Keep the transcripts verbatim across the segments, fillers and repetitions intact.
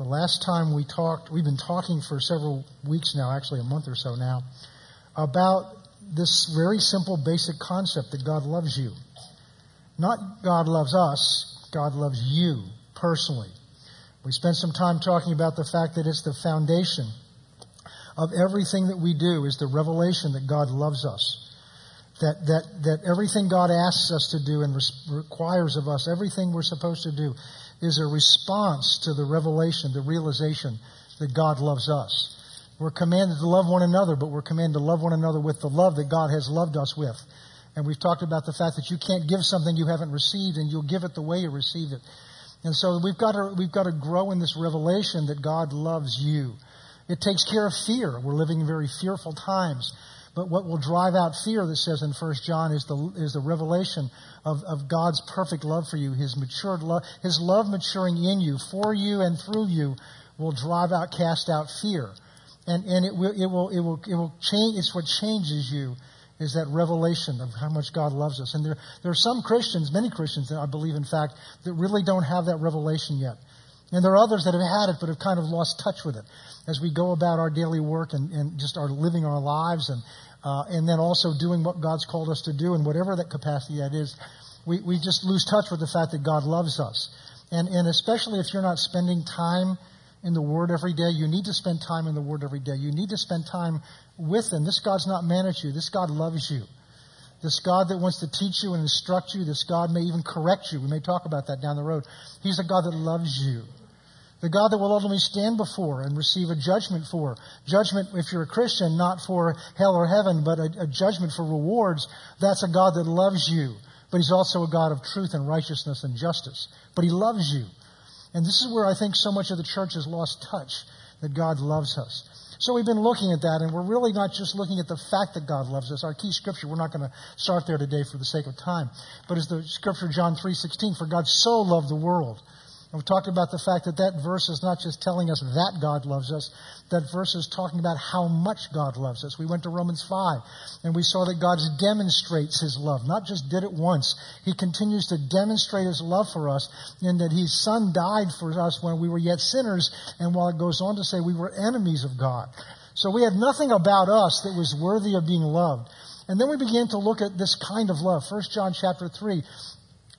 The last time we talked, we've been talking for several weeks now, actually a month or so now, about this very simple, basic concept that God loves you. Not God loves us, God loves you personally. We spent some time talking about the fact that it's the foundation of everything that we do is the revelation that God loves us. That, that, that everything God asks us to do and re- requires of us, everything we're supposed to do, is a response to the revelation, the realization that God loves us. We're commanded to love one another, but we're commanded to love one another with the love that God has loved us with. And we've talked about the fact that you can't give something you haven't received, and you'll give it the way you receive it. And so we've got to, we've got to grow in this revelation that God loves you. It takes care of fear. We're living in very fearful times. But what will drive out fear, that says in First John, is the is the revelation of, of God's perfect love for you, His matured love, His love maturing in you, for you, and through you, will drive out, cast out fear, and and it will it will it will it will change. It's what changes you, is that revelation of how much God loves us. And there there are some Christians, many Christians, I believe, in fact, that really don't have that revelation yet. And there are others that have had it but have kind of lost touch with it as we go about our daily work and, and just are living our lives and uh, and then also doing what God's called us to do in whatever that capacity that is. We we just lose touch with the fact that God loves us. And and especially if you're not spending time in the Word every day, you need to spend time in the Word every day. You need to spend time with Him. This God's not mad at you. This God loves you. This God that wants to teach you and instruct you. This God may even correct you. We may talk about that down the road. He's a God that loves you. The God that will ultimately stand before and receive a judgment for. Judgment, if you're a Christian, not for hell or heaven, but a, a judgment for rewards. That's a God that loves you. But He's also a God of truth and righteousness and justice. But He loves you. And this is where I think so much of the church has lost touch, that God loves us. So we've been looking at that, and we're really not just looking at the fact that God loves us. Our key scripture, we're not going to start there today for the sake of time, but it's the scripture John three sixteen, for God so loved the world. And we've talked about the fact that that verse is not just telling us that God loves us. That verse is talking about how much God loves us. We went to Romans five, and we saw that God demonstrates His love, not just did it once. He continues to demonstrate His love for us in that His Son died for us when we were yet sinners, and while it goes on to say we were enemies of God. So we had nothing about us that was worthy of being loved. And then we began to look at this kind of love. First John chapter three.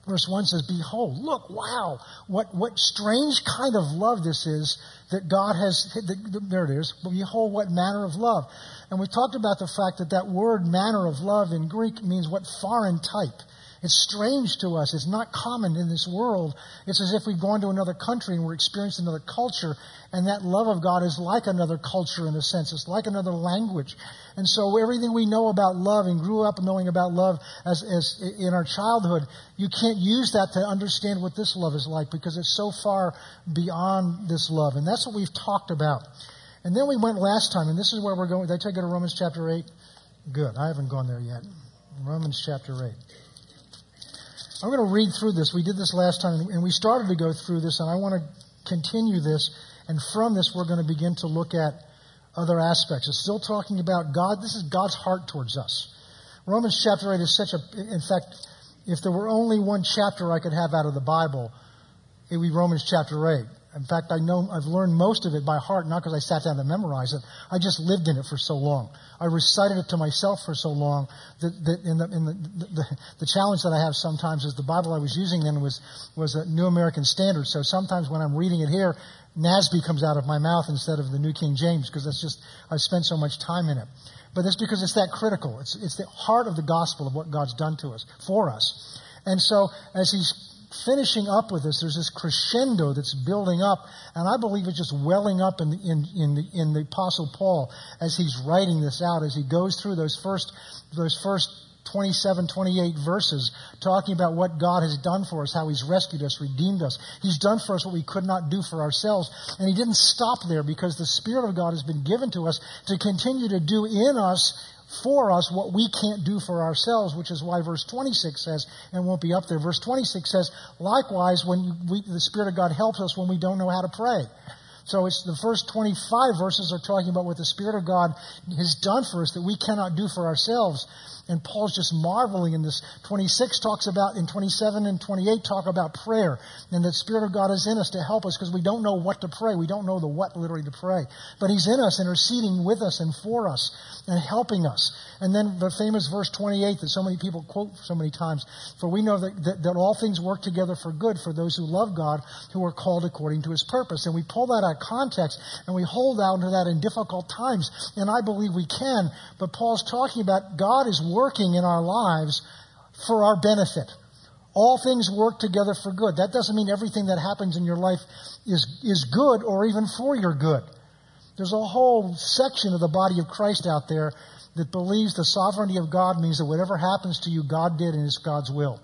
Verse one says, behold, look, wow, what, what strange kind of love this is that God has, there it is, behold, what manner of love. And we talked about the fact that that word manner of love in Greek means what foreign type. It's strange to us. It's not common in this world. It's as if we've gone to another country and we're experiencing another culture, and that love of God is like another culture in a sense. It's like another language. And so everything we know about love and grew up knowing about love as, as in our childhood, you can't use that to understand what this love is like because it's so far beyond this love. And that's what we've talked about. And then we went last time, and this is where we're going. Did I take you to Romans chapter eight? Good. I haven't gone there yet. Romans chapter eight. I'm going to read through this. We did this last time, and we started to go through this, and I want to continue this. And from this, we're going to begin to look at other aspects. It's still talking about God. This is God's heart towards us. Romans chapter eight is such a... In fact, if there were only one chapter I could have out of the Bible, it would be Romans chapter eight. In fact, I know I've learned most of it by heart, not because I sat down to memorize it. I just lived in it for so long. I recited it to myself for so long that, that in, the, in the, the the challenge that I have sometimes is the Bible I was using then was was a New American Standard. So sometimes when I'm reading it here, N A S B comes out of my mouth instead of the New King James because that's just I've spent so much time in it. But that's because it's that critical. It's it's the heart of the gospel of what God's done to us for us, and so as He's finishing up with this, there's this crescendo that's building up, and I believe it's just welling up in the, in, in, the, in the Apostle Paul as he's writing this out, as he goes through those first those first twenty-seven, twenty-eight verses, talking about what God has done for us, how He's rescued us, redeemed us. He's done for us what we could not do for ourselves, and He didn't stop there because the Spirit of God has been given to us to continue to do in us, for us, what we can't do for ourselves, which is why verse twenty-six says, and won't be up there, verse twenty-six says, likewise, when we, the Spirit of God helps us when we don't know how to pray. So it's the first twenty-five verses are talking about what the Spirit of God has done for us that we cannot do for ourselves. And Paul's just marveling in this. twenty-six talks about, and twenty-seven and twenty-eight talk about prayer. And the Spirit of God is in us to help us because we don't know what to pray. We don't know the what literally to pray. But He's in us, interceding with us and for us and helping us. And then the famous verse twenty-eight that so many people quote so many times. For we know that, that, that all things work together for good for those who love God, who are called according to His purpose. And we pull that out of context and we hold out to that in difficult times. And I believe we can. But Paul's talking about God is working in our lives for our benefit. All things work together for good. That doesn't mean everything that happens in your life is, is good or even for your good. There's a whole section of the body of Christ out there that believes the sovereignty of God means that whatever happens to you, God did and it's God's will.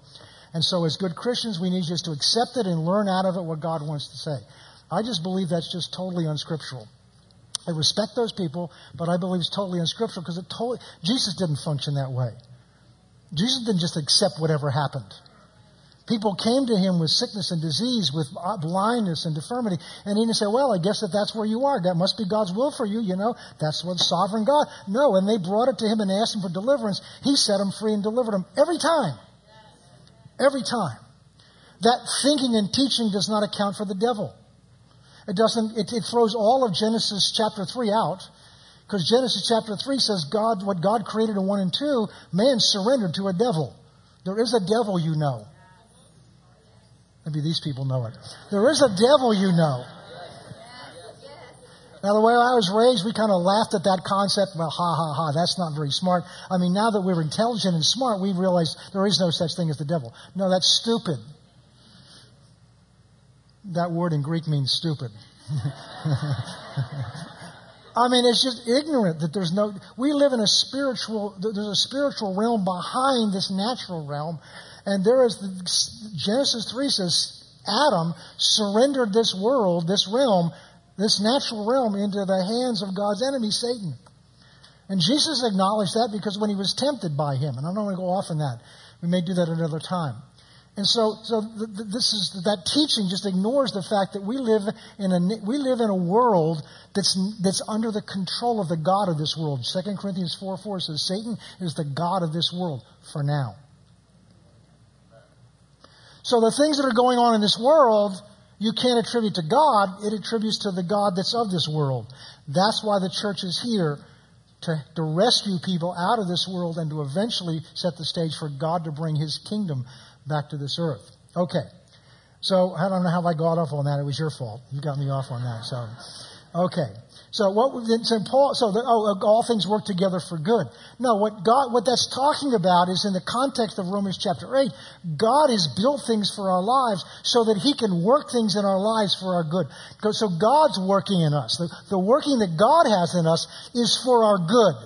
And so as good Christians, we need just to accept it and learn out of it what God wants to say. I just believe that's just totally unscriptural. I respect those people, but I believe it's totally unscriptural because it totally, Jesus didn't function that way. Jesus didn't just accept whatever happened. People came to Him with sickness and disease, with blindness and deformity, and He didn't say, well, I guess if that's where you are, that must be God's will for you, you know, that's what sovereign God. No, and they brought it to Him and asked Him for deliverance. He set them free and delivered them every time. Every time. That thinking and teaching does not account for the devil. It doesn't, it, it throws all of Genesis chapter three out, because Genesis chapter three says God, what God created in one and two, man surrendered to a devil. There is a devil, you know. Maybe these people know it. There is a devil, you know. Now, the way I was raised, we kind of laughed at that concept. Well, ha, ha, ha, that's not very smart. I mean, now that we're intelligent and smart, we realize there is no such thing as the devil. No, that's stupid. That word in Greek means stupid. I mean, it's just ignorant that there's no... We live in a spiritual... There's a spiritual realm behind this natural realm. And there is... The, Genesis three says, Adam surrendered this world, this realm, this natural realm into the hands of God's enemy, Satan. And Jesus acknowledged that because when He was tempted by him, and I don't want to go off on that. We may do that another time. And so, so th- th- this is that teaching just ignores the fact that we live in a we live in a world that's that's under the control of the god of this world. Second Corinthians four four says Satan is the god of this world for now. So the things that are going on in this world, you can't attribute to God. It attributes to the god that's of this world. That's why the church is here. To, to rescue people out of this world and to eventually set the stage for God to bring His kingdom back to this earth. Okay. So, I don't know how I got off on that. It was your fault. You got me off on that. So, okay. So, what, so Paul, so the, oh, all things work together for good. No, what God, what that's talking about is in the context of Romans chapter eight, God has built things for our lives so that He can work things in our lives for our good. So God's working in us. The, the working that God has in us is for our good.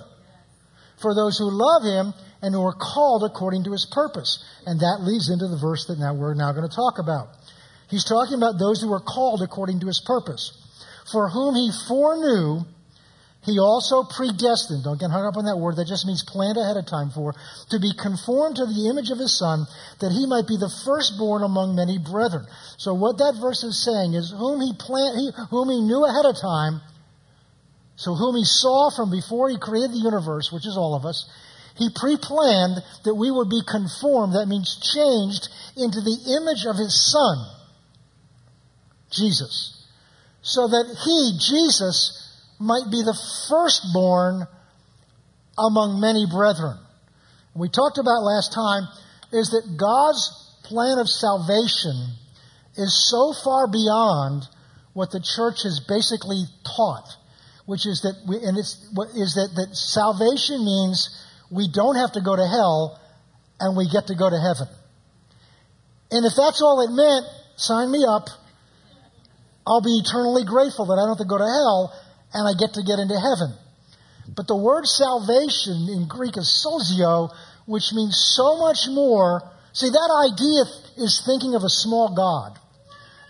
For those who love Him and who are called according to His purpose. And that leads into the verse that now we're now going to talk about. He's talking about those who are called according to His purpose. For whom He foreknew, He also predestined. Don't get hung up on that word. That just means planned ahead of time for. To be conformed to the image of His Son, that He might be the firstborn among many brethren. So what that verse is saying is, whom he, planned, he, whom he knew ahead of time, so whom He saw from before He created the universe, which is all of us, He pre-planned that we would be conformed, that means changed, into the image of His Son, Jesus. So that He, Jesus, might be the firstborn among many brethren. We talked about last time is that God's plan of salvation is so far beyond what the church has basically taught, which is that we, and it's is that, that salvation means we don't have to go to hell and we get to go to heaven. And if that's all it meant, sign me up. I'll be eternally grateful that I don't have to go to hell and I get to get into heaven. But the word salvation in Greek is sozo, which means so much more. See, that idea is thinking of a small God.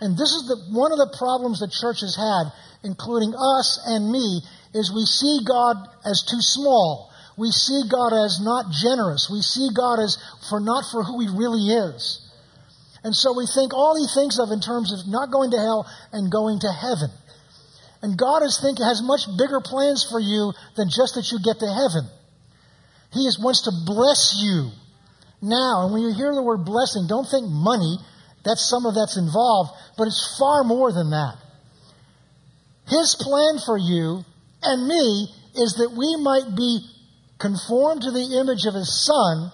And this is the, one of the problems the church has had, including us and me, is we see God as too small. We see God as not generous. We see God as for not for who He really is. And so we think all He thinks of in terms of not going to hell and going to heaven. And God is thinking, has much bigger plans for you than just that you get to heaven. He is, wants to bless you now. And when you hear the word blessing, don't think money. That's some of that's involved, but it's far more than that. His plan for you and me is that we might be conformed to the image of His Son,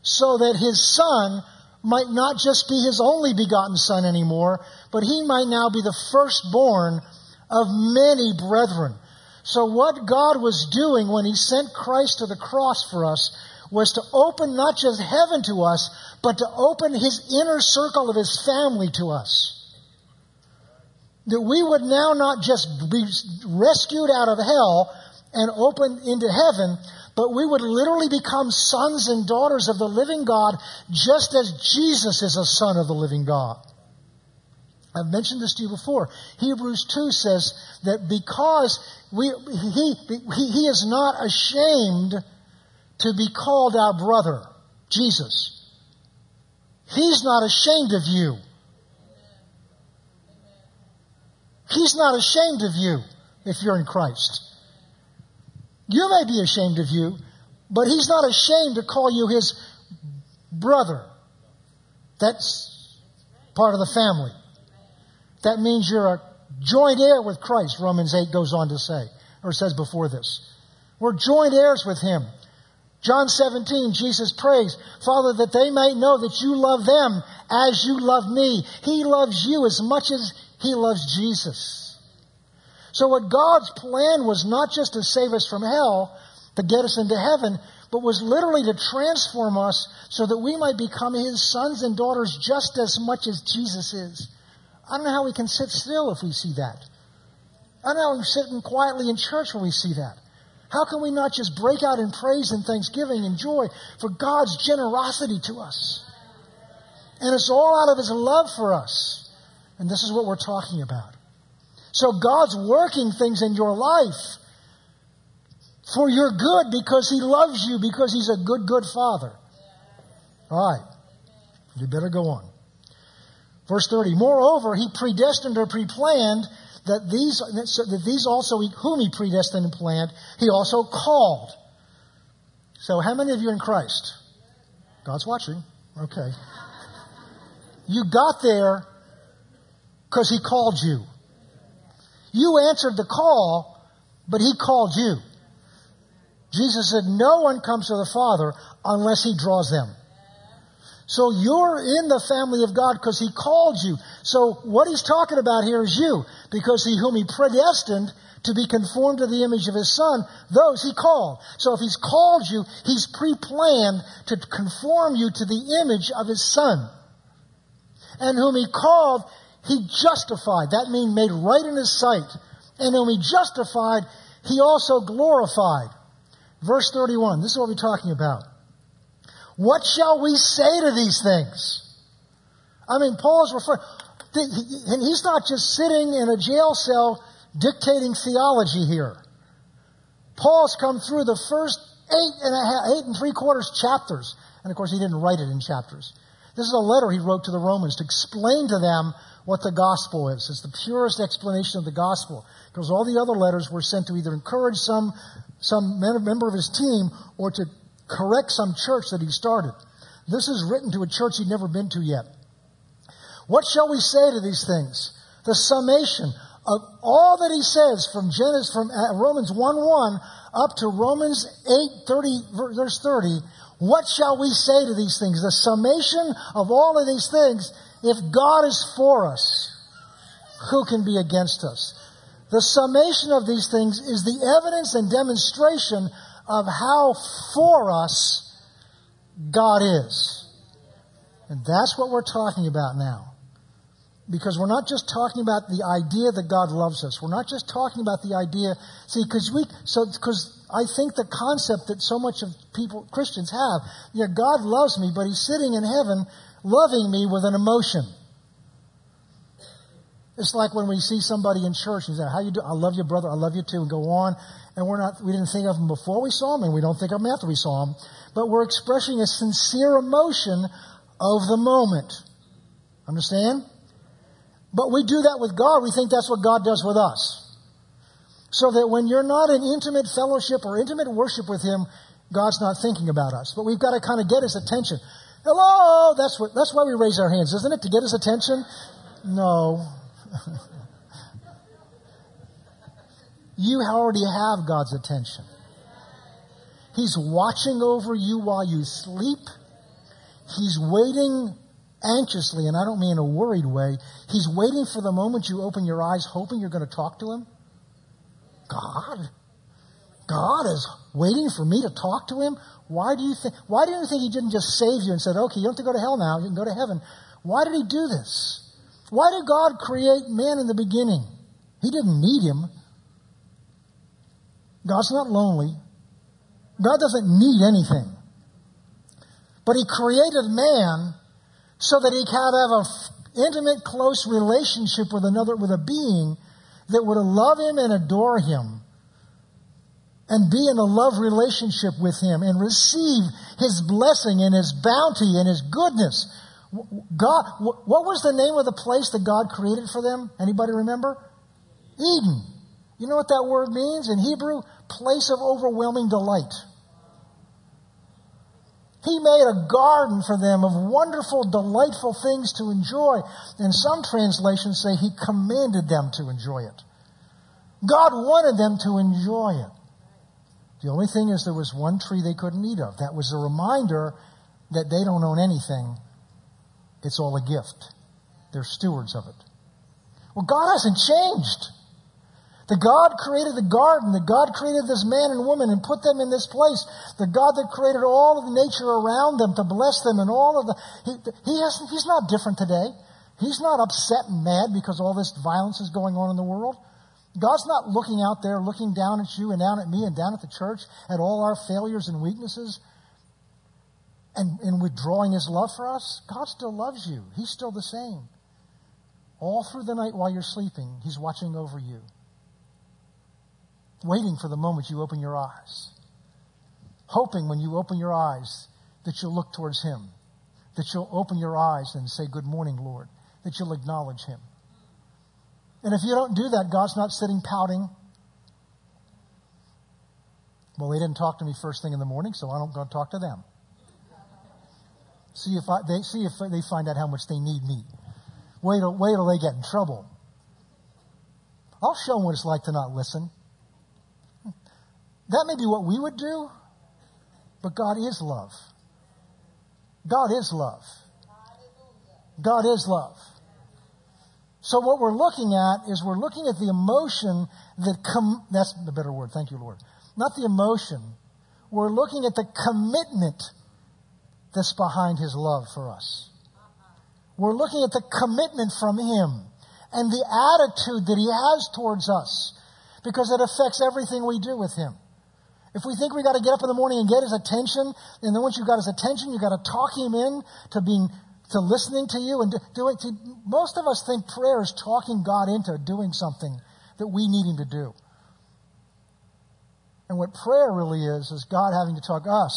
so that His Son might not just be His only begotten Son anymore, but He might now be the firstborn of many brethren. So what God was doing when He sent Christ to the cross for us was to open not just heaven to us, but to open His inner circle of His family to us. That we would now not just be rescued out of hell and opened into heaven, but we would literally become sons and daughters of the living God, just as Jesus is a son of the living God. I've mentioned this to you before. Hebrews two says that because we, he, he, he is not ashamed to be called our brother, Jesus. He's not ashamed of you. He's not ashamed of you if you're in Christ. You may be ashamed of you, but He's not ashamed to call you His brother. That's part of the family. That means you're a joint heir with Christ, Romans eight goes on to say, or says before this. We're joint heirs with Him. John seventeen, Jesus prays, Father, that they might know that you love them as you love me. He loves you as much as He loves Jesus. So what God's plan was not just to save us from hell, to get us into heaven, but was literally to transform us so that we might become His sons and daughters just as much as Jesus is. I don't know how we can sit still if we see that. I don't know how we're sitting quietly in church when we see that. How can we not just break out in praise and thanksgiving and joy for God's generosity to us? And it's all out of His love for us. And this is what we're talking about. So God's working things in your life for your good, because He loves you, because He's a good, good Father. All right. You better go on. Verse thirty, moreover, He predestined or pre-planned that these, that these also, whom He predestined and planned, He also called. So how many of you are in Christ? God's watching. Okay. You got there because He called you. You answered the call, but He called you. Jesus said, no one comes to the Father unless He draws them. So you're in the family of God because He called you. So what He's talking about here is you, because He whom He predestined to be conformed to the image of His Son, those He called. So if He's called you, He's pre-planned to conform you to the image of His Son. And whom He called, He justified. That means made right in His sight. And whom He justified, He also glorified. Verse thirty-one, this is what we're talking about. What shall we say to these things? I mean, Paul's referring, and he's not just sitting in a jail cell dictating theology here. Paul's come through the first eight and a half, eight and three quarters chapters, and of course he didn't write it in chapters. This is a letter he wrote to the Romans to explain to them what the gospel is. It's the purest explanation of the gospel, because all the other letters were sent to either encourage some some member of his team or to correct some church that he started. This is written to a church he'd never been to yet. What shall we say to these things? The summation of all that he says from Genesis, from Romans one one up to Romans eight thirty, verse thirty. What shall we say to these things? The summation of all of these things. If God is for us, who can be against us? The summation of these things is the evidence and demonstration of how for us God is. And that's what we're talking about now. Because we're not just talking about the idea that God loves us. We're not just talking about the idea, see, because we, so, because I think the concept that so much of people, Christians have, yeah, God loves me, but He's sitting in heaven loving me with an emotion. It's like when we see somebody in church and say, how you do? I love you, brother. I love you too. And go on. And we're not, we didn't think of him before we saw him, and we don't think of him after we saw him. But we're expressing a sincere emotion of the moment. Understand? But we do that with God. We think that's what God does with us. so that when you're not in intimate fellowship or intimate worship with Him, God's not thinking about us. But we've got to kind of get His attention. Hello! That's what. That's why we raise our hands, isn't it? To get His attention? No. You already have God's attention. He's watching over you while you sleep. He's waiting anxiously, and I don't mean in a worried way. He's waiting for the moment you open your eyes, hoping you're going to talk to Him. God? God is waiting for me to talk to Him? Why do you think? Why do you think He didn't just save you and said, okay, you don't have to go to hell now, you can go to heaven? Why did He do this? Why did God create man in the beginning? He didn't need him. God's not lonely. God doesn't need anything. But He created man so that He could have an intimate, close relationship with another, with a being that would love Him and adore Him and be in a love relationship with Him and receive His blessing and His bounty and His goodness. God, what was the name of the place that God created for them? Anybody remember? Eden. You know what that word means in Hebrew? Place of overwhelming delight. He made a garden for them of wonderful, delightful things to enjoy. And some translations say He commanded them to enjoy it. God wanted them to enjoy it. The only thing is there was one tree they couldn't eat of. That was a reminder that they don't own anything. It's all a gift. They're stewards of it. Well, God hasn't changed. The God created the garden, the God created this man and woman and put them in this place, the God that created all of the nature around them to bless them and all of the... He, he hasn't, he's not different today. He's not upset and mad because all this violence is going on in the world. God's not looking out there, looking down at you and down at me and down at the church, at all our failures and weaknesses and, and withdrawing His love for us. God still loves you. He's still the same. All through the night while you're sleeping, He's watching over you, waiting for the moment you open your eyes, hoping when you open your eyes that you'll look towards Him, that you'll open your eyes and say, good morning, Lord, that you'll acknowledge Him. And if you don't do that, God's not sitting pouting. Well, they didn't talk to me first thing in the morning, so I don't go talk to them. See if I, they see if they find out how much they need me. Wait till, wait till they get in trouble. I'll show them what it's like to not listen. That may be what we would do, but God is love. God is love. God is love. So what we're looking at is we're looking at the emotion that, com- that's the better word, thank you, Lord. Not the emotion. We're looking at the commitment that's behind His love for us. We're looking at the commitment from Him and the attitude that He has towards us, because it affects everything we do with Him. If we think we got to get up in the morning and get His attention, and then once you've got His attention, you've got to talk Him in to being, to listening to you and doing. To, most of us think prayer is talking God into doing something that we need Him to do. And what prayer really is is God having to talk us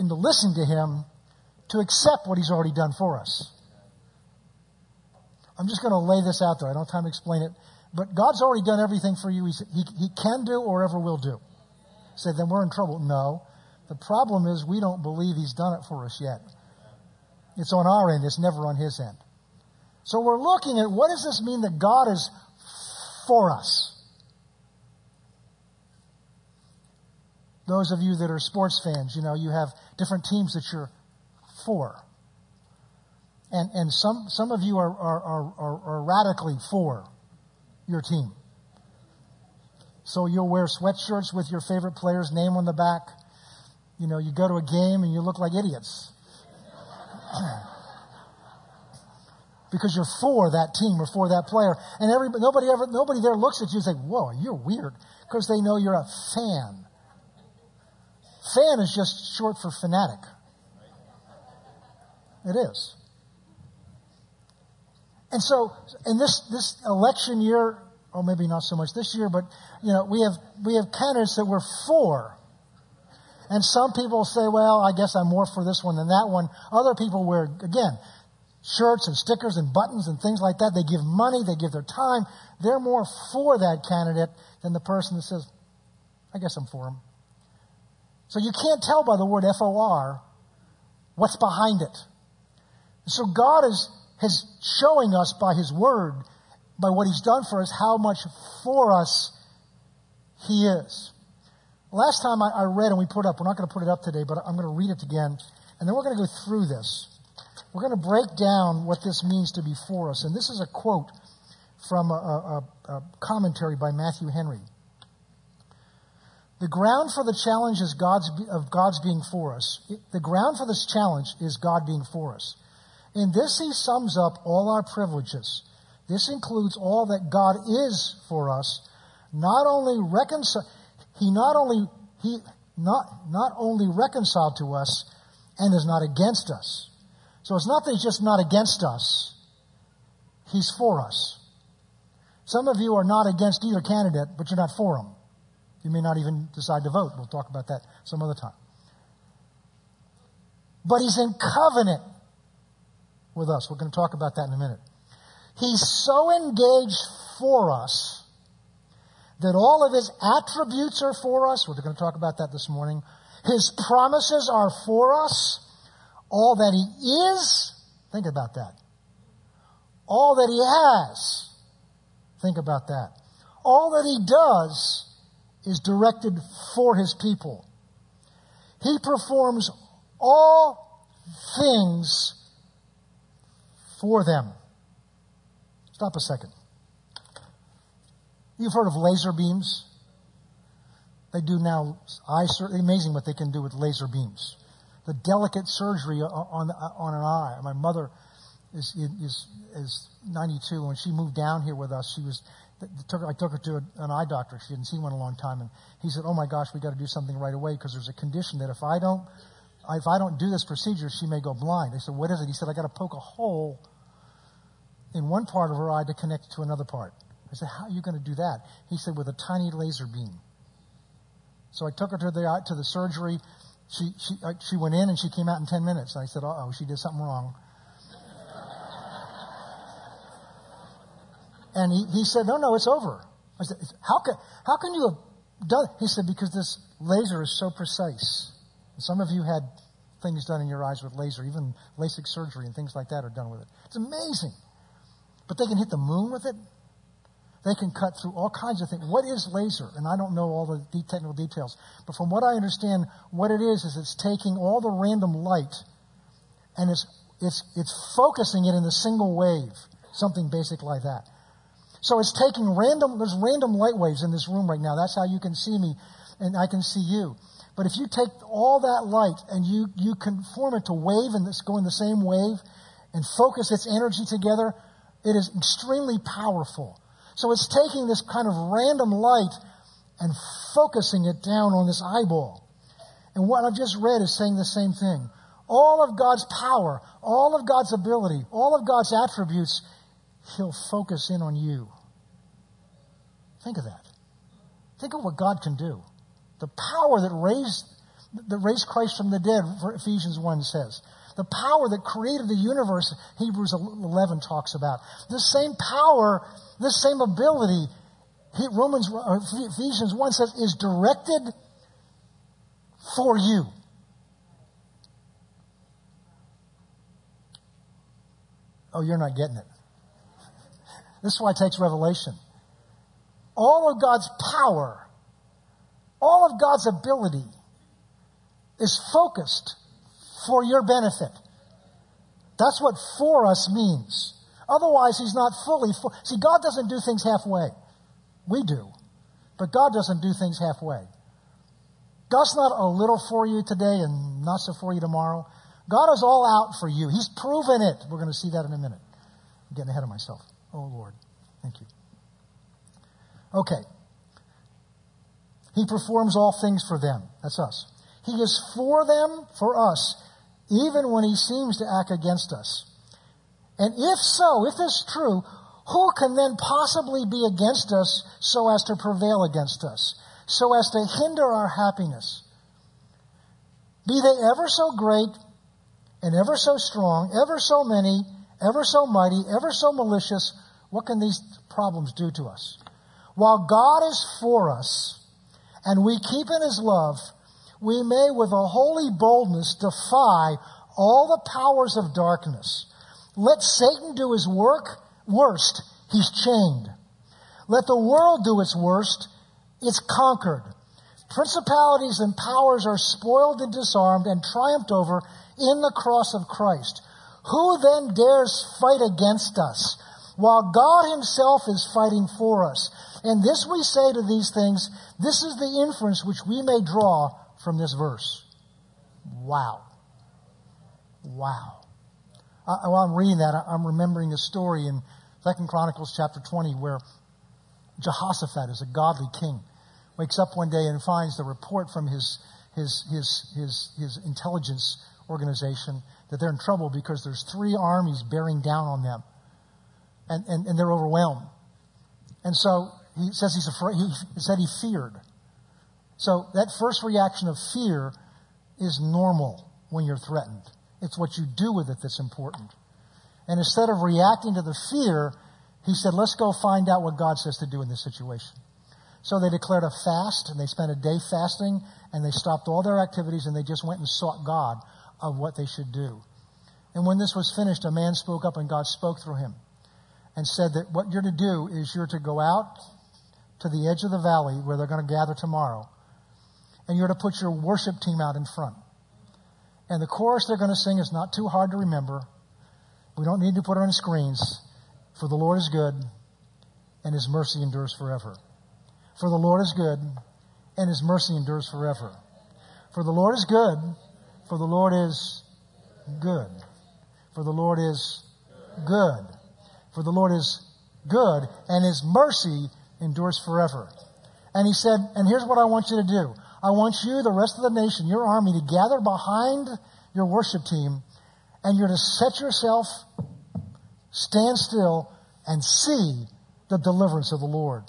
and to listen to Him, to accept what He's already done for us. I'm just going to lay this out there. I don't have time to explain it. But God's already done everything for you He's, he, he can do or ever will do. Say, so then we're in trouble. No. The problem is we don't believe He's done it for us yet. It's on our end. It's never on His end. So we're looking at what does this mean that God is for us? Those of you that are sports fans, you know, you have different teams that you're for. And and some, some of you are, are, are, are, are radically for your team. So you'll wear sweatshirts with your favorite player's name on the back. You know, you go to a game and you look like idiots. Because you're for that team or for that player. And everybody, nobody, ever, nobody there looks at you and says, whoa, you're weird. Because they know you're a fan. Fan is just short for fanatic. It is. And so, in this, this election year, or maybe not so much this year, but, you know, we have, we have candidates that we're for. And some people say, well, I guess I'm more for this one than that one. Other people were, again, shirts and stickers and buttons and things like that. They give money. They give their time. They're more for that candidate than the person that says, I guess I'm for him. So you can't tell by the word F O R what's behind it. So God is, is showing us by his word, by what he's done for us, how much for us he is. Last time I, I read, and we put up, we're not going to put it up today, but I'm going to read it again, and then we're going to go through this. We're going to break down what this means to be for us. And this is a quote from a, a, a commentary by Matthew Henry. The ground for the challenge is God's, of God's being for us. The ground for this challenge is God being for us. In this, he sums up all our privileges. This includes all that God is for us. Not only reconcil- he not only he not not only reconciled to us, and is not against us. So it's not that he's just not against us. He's for us. Some of you are not against either candidate, but you're not for him. You may not even decide to vote. We'll talk about that some other time. But he's in covenant with us. We're going to talk about that in a minute. He's so engaged for us that all of his attributes are for us. We're going to talk about that this morning. His promises are for us. All that he is, think about that. All that he has, think about that. All that he does is directed for his people. He performs all things for them. Stop a second. You've heard of laser beams. They do now, eye surgery. Amazing what they can do with laser beams. The delicate surgery on, on, on an eye. My mother is, is, is ninety-two, and when she moved down here with us, she was... Took, I took her to an eye doctor. She hadn't seen one in a long time, and he said, "Oh my gosh, we got to do something right away because there's a condition that if I don't, if I don't do this procedure, she may go blind." I said, "What is it?" He said, "I got to poke a hole in one part of her eye to connect it to another part." I said, "How are you going to do that?" He said, "With a tiny laser beam." So I took her to the to the surgery. She she uh, she went in and she came out in ten minutes. And I said, "Uh oh, she did something wrong." And he, he said, no, no, it's over. I said, how can, how can you have done it? He said, because this laser is so precise. And some of you had things done in your eyes with laser, even LASIK surgery and things like that are done with it. It's amazing. But they can hit the moon with it. They can cut through all kinds of things. What is laser? And I don't know all the de- technical details. But from what I understand, what it is, is it's taking all the random light and it's, it's, it's focusing it in a single wave, something basic like that. So it's taking random, there's random light waves in this room right now. That's how you can see me and I can see you. But if you take all that light and you, you conform it to wave and it's going the same wave and focus its energy together, it is extremely powerful. So it's taking this kind of random light and focusing it down on this eyeball. And what I've just read is saying the same thing. All of God's power, all of God's ability, all of God's attributes, he'll focus in on you. Think of that. Think of what God can do. The power that raised, that raised Christ from the dead, Ephesians one says. The power that created the universe, Hebrews eleven talks about. This same power, this same ability, Romans, Ephesians one says, is directed for you. Oh, you're not getting it. This is why it takes revelation. All of God's power, all of God's ability is focused for your benefit. That's what for us means. Otherwise, he's not fully for. See, God doesn't do things halfway. We do. But God doesn't do things halfway. God's not a little for you today and not so for you tomorrow. God is all out for you. He's proven it. We're going to see that in a minute. I'm getting ahead of myself. Oh, Lord. Thank you. Okay. He performs all things for them. That's us. He is for them, for us, even when he seems to act against us. And if so, if it's true, who can then possibly be against us so as to prevail against us, so as to hinder our happiness? Be they ever so great and ever so strong, ever so many, ever so mighty, ever so malicious, what can these problems do to us? While God is for us, and we keep in his love, we may with a holy boldness defy all the powers of darkness. Let Satan do his work, worst, he's chained. Let the world do its worst, it's conquered. Principalities and powers are spoiled and disarmed and triumphed over in the cross of Christ. Who then dares fight against us, while God himself is fighting for us? And this we say to these things, this is the inference which we may draw from this verse. Wow. Wow. I, while I'm reading that, I'm remembering a story in Second Chronicles chapter twenty where Jehoshaphat is a godly king. Wakes up one day and finds the report from his his his his his intelligence organization that they're in trouble because there's three armies bearing down on them, and and, and they're overwhelmed. And so he says he's afraid. He said he feared. So that first reaction of fear is normal when you're threatened. It's what you do with it that's important. And instead of reacting to the fear, he said, "Let's go find out what God says to do in this situation." So they declared a fast, and they spent a day fasting, and they stopped all their activities, and they just went and sought God of what they should do. And when this was finished, a man spoke up, and God spoke through him and said that what you're to do is you're to go out to the edge of the valley where they're going to gather tomorrow, and you're to put your worship team out in front. And the chorus they're going to sing is not too hard to remember. We don't need to put it on screens. For the Lord is good, and his mercy endures forever. For the Lord is good, and his mercy endures forever. For the Lord is good, for the Lord is good. For the Lord is good. For the Lord is good, and his mercy endures forever. And he said, and here's what I want you to do. I want you, the rest of the nation, your army, to gather behind your worship team, and you're to set yourself, stand still, and see the deliverance of the Lord.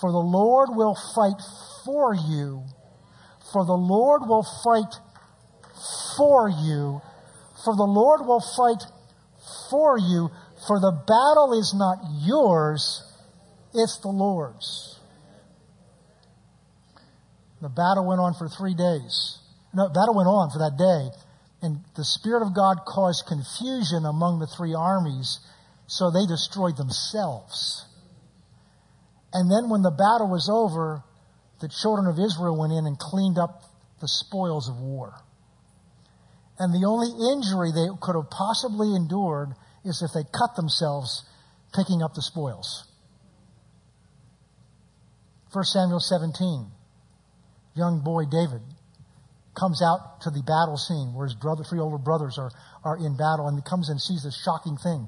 For the Lord will fight for you. For the Lord will fight for you. For the Lord will fight for you. For the battle is not yours, it's the Lord's. The battle went on for three days. No, the battle went on for that day. And the Spirit of God caused confusion among the three armies, so they destroyed themselves. And then when the battle was over, the children of Israel went in and cleaned up the spoils of war. And the only injury they could have possibly endured is if they cut themselves picking up the spoils. First Samuel seventeen, young boy David comes out to the battle scene where his brother, three older brothers are, are in battle, and he comes and sees this shocking thing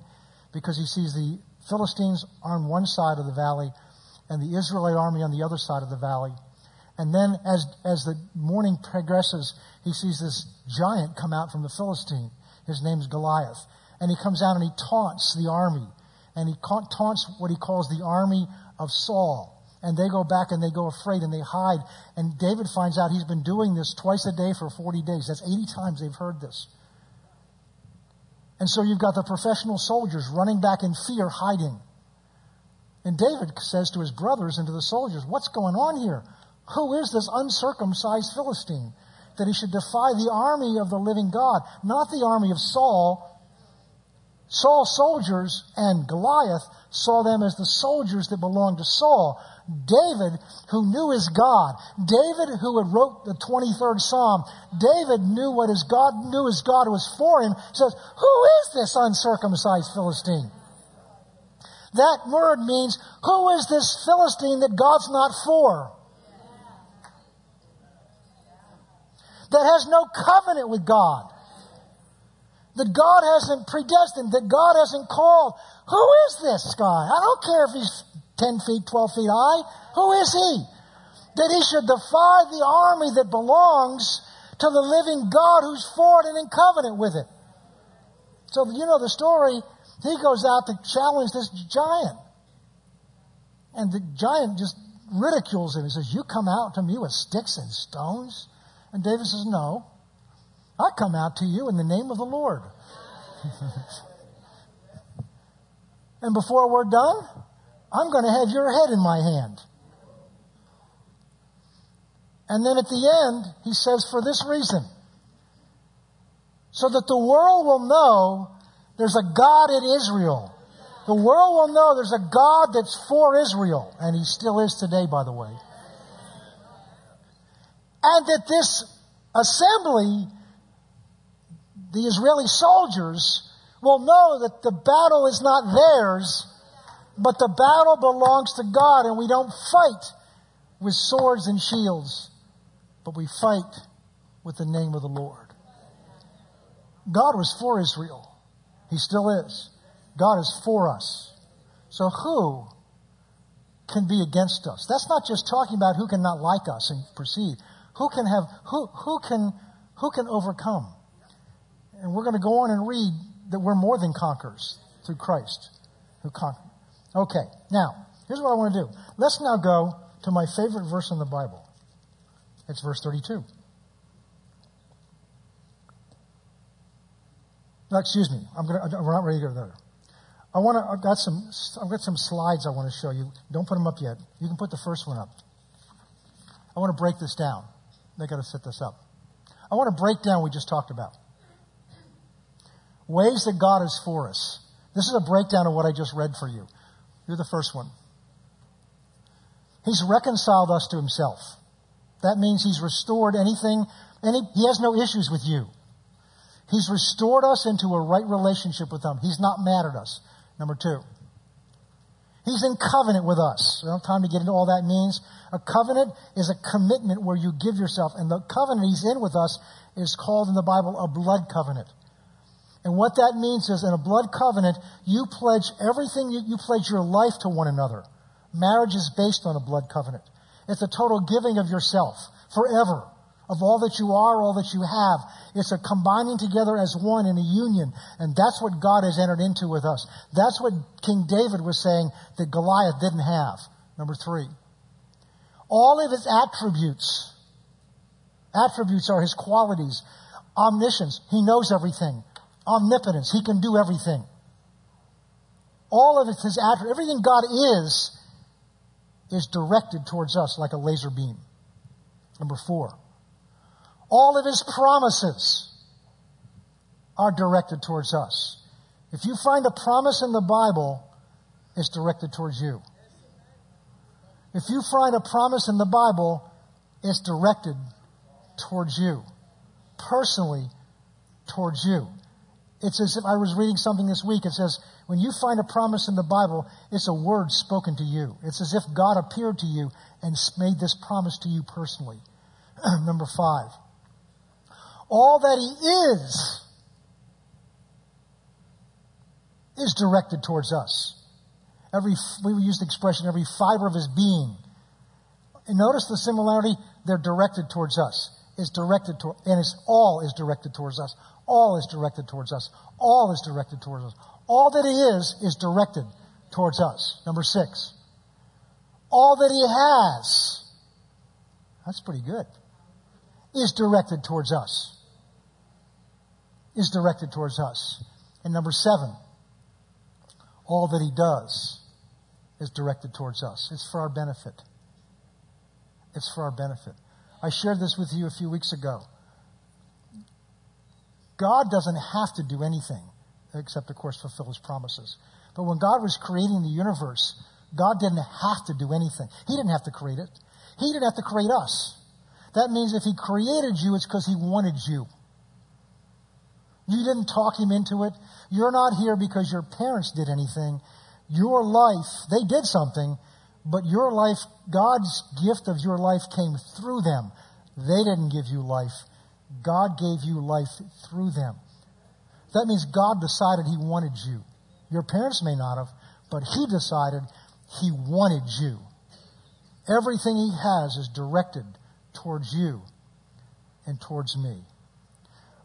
because he sees the Philistines on one side of the valley and the Israelite army on the other side of the valley. And then as as the morning progresses, he sees this giant come out from the Philistine. His name's Goliath. And he comes out and he taunts the army. And he taunts what he calls the army of Saul. And they go back and they go afraid and they hide. And David finds out he's been doing this twice a day for forty days. That's eighty times they've heard this. And so you've got the professional soldiers running back in fear, hiding. And David says to his brothers and to the soldiers, "What's going on here? Who is this uncircumcised Philistine that he should defy the army of the living God? Not the army of Saul." Saul's soldiers and Goliath saw them as the soldiers that belonged to Saul. David, who knew his God, David, who had wrote the twenty-third Psalm, David knew what his God knew his God was for him, says, "Who is this uncircumcised Philistine?" That word means, who is this Philistine that God's not for? That has no covenant with God. That God hasn't predestined. That God hasn't called. Who is this guy? I don't care if he's ten feet, twelve feet high. Who is he? That he should defy the army that belongs to the living God who's for it and in covenant with it. So you know the story. He goes out to challenge this giant. And the giant just ridicules him. He says, "You come out to me with sticks and stones?" And David says, "No, I come out to you in the name of the Lord." and before we're done, I'm going to have your head in my hand. And then at the end, he says, for this reason, so that the world will know there's a God in Israel. The world will know there's a God that's for Israel, and he still is today, by the way. And that this assembly, the Israeli soldiers, will know that the battle is not theirs, but the battle belongs to God, and we don't fight with swords and shields, but we fight with the name of the Lord. God was for Israel. He still is. God is for us. So who can be against us? That's not just talking about who can not like us and proceed. Who can have who who can who can overcome? And we're going to go on and read that we're more than conquerors through Christ who conquered. Okay, now, here's what I want to do. Let's now go to my favorite verse in the Bible. It's verse thirty-two. No, excuse me. I'm going to, we're not ready to go there. I want to. I've got some. I've got some slides I want to show you. Don't put them up yet. You can put the first one up. I want to break this down. They got to set this up. I want to break down what we just talked about. Ways that God is for us. This is a breakdown of what I just read for you. You're the first one. He's reconciled us to himself. That means he's restored anything, any, he has no issues with you. He's restored us into a right relationship with him. He's not mad at us. Number two, he's in covenant with us. We don't have time to get into all that means. A covenant is a commitment where you give yourself. And the covenant he's in with us is called in the Bible a blood covenant. And what that means is in a blood covenant, you pledge everything, you, you pledge your life to one another. Marriage is based on a blood covenant. It's a total giving of yourself forever, of all that you are, all that you have. It's a combining together as one in a union. And that's what God has entered into with us. That's what King David was saying that Goliath didn't have. Number three, all of his attributes, attributes are his qualities. Omniscience, he knows everything. Omnipotence, he can do everything. All of his attributes, everything God is, is directed towards us like a laser beam. Number four, all of his promises are directed towards us. If you find a promise in the Bible, it's directed towards you. If you find a promise in the Bible, it's directed towards you. Personally, towards you. It's as if I was reading something this week. It says, when you find a promise in the Bible, it's a word spoken to you. It's as if God appeared to you and made this promise to you personally. Number five, all that he is, is directed towards us. Every, we use the expression, every fiber of his being. And notice the similarity, they're directed towards us. It's directed toward, and it's all is directed towards us. All is directed towards us. All is directed towards us. All that he is, is directed towards us. Number six, all that he has, that's pretty good, is directed towards us. Is directed towards us. And number seven, all that he does is directed towards us. It's for our benefit. It's for our benefit. I shared this with you a few weeks ago. God doesn't have to do anything except, of course, fulfill his promises. But when God was creating the universe, God didn't have to do anything. He didn't have to create it. He didn't have to create us. That means if he created you, it's because he wanted you. You didn't talk him into it. You're not here because your parents did anything. Your life, they did something, but your life, God's gift of your life came through them. They didn't give you life. God gave you life through them. That means God decided he wanted you. Your parents may not have, but he decided he wanted you. Everything he has is directed towards you and towards me.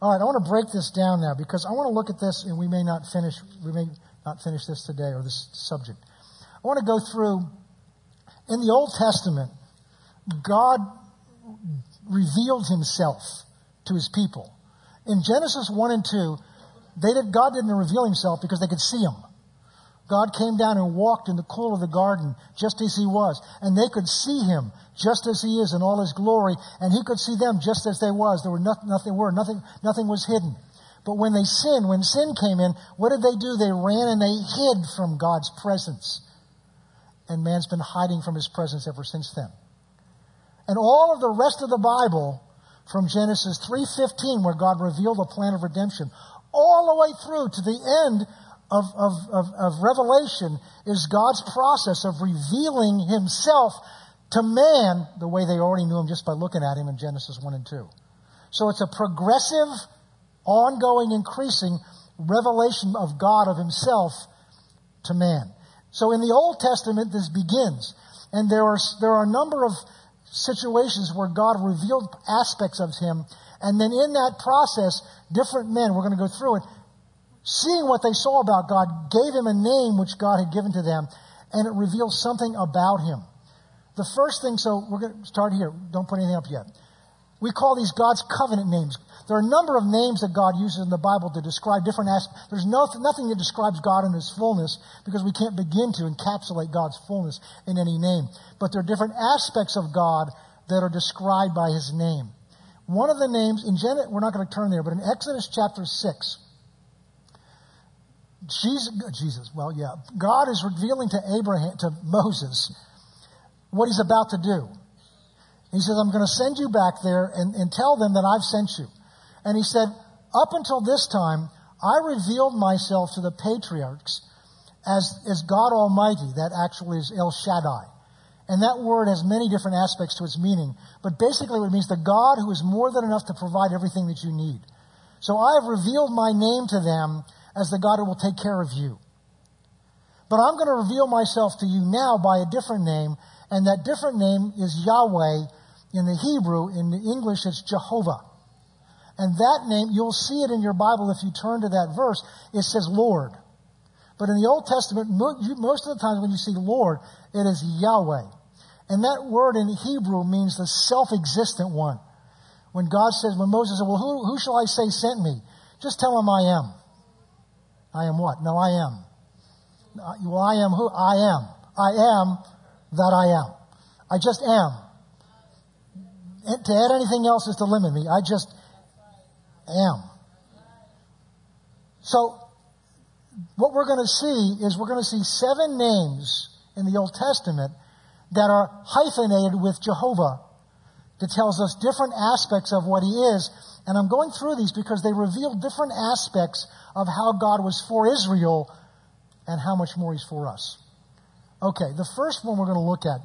All right, I want to break this down now because I want to look at this and we may not finish we may not finish this today or this subject. I want to go through, in the Old Testament, God revealed himself to his people. In Genesis one and two, they did, God didn't reveal himself because they could see him. God came down and walked in the cool of the garden just as he was. And they could see him just as he is in all his glory. And he could see them just as they was. There were nothing, nothing were, nothing, nothing was hidden. But when they sinned, when sin came in, what did they do? They ran and they hid from God's presence. And man's been hiding from his presence ever since then. And all of the rest of the Bible, from Genesis three fifteen, where God revealed the plan of redemption, all the way through to the end of, of, of, of Revelation, is God's process of revealing himself to man the way they already knew him just by looking at him in Genesis one and two. So it's a progressive, ongoing, increasing revelation of God of himself to man. So in the Old Testament, this begins. And there are, there are a number of situations where God revealed aspects of him. And then in that process, different men, we're going to go through it, seeing what they saw about God, gave him a name which God had given to them, and it reveals something about him. The first thing, so we're going to start here. Don't put anything up yet. We call these God's covenant names. There are a number of names that God uses in the Bible to describe different aspects. There's no, nothing that describes God in his fullness, because we can't begin to encapsulate God's fullness in any name. But there are different aspects of God that are described by his name. One of the names, in Genesis, we're not going to turn there, but in Exodus chapter six, Jesus, Jesus, well, yeah, God is revealing to Abraham, to Moses, what he's about to do. He says, I'm going to send you back there and, and tell them that I've sent you. And he said, up until this time, I revealed myself to the patriarchs as, as God Almighty. That actually is El Shaddai. And that word has many different aspects to its meaning. But basically it means the God who is more than enough to provide everything that you need. So I have revealed my name to them as the God who will take care of you. But I'm going to reveal myself to you now by a different name. And that different name is Yahweh. In the Hebrew, in the English, it's Jehovah. And that name, you'll see it in your Bible if you turn to that verse, it says Lord. But in the Old Testament, most of the times when you see Lord, it is Yahweh. And that word in Hebrew means the self-existent one. When God says, when Moses said, well, who, who shall I say sent me? Just tell him I am. I am what? No, I am. Well, I am who? I am. I am that I am. I just am. And to add anything else is to limit me. I just am. So what we're going to see is we're going to see seven names in the Old Testament that are hyphenated with Jehovah, that tells us different aspects of what he is. And I'm going through these because they reveal different aspects of how God was for Israel and how much more he's for us. Okay, the first one we're going to look at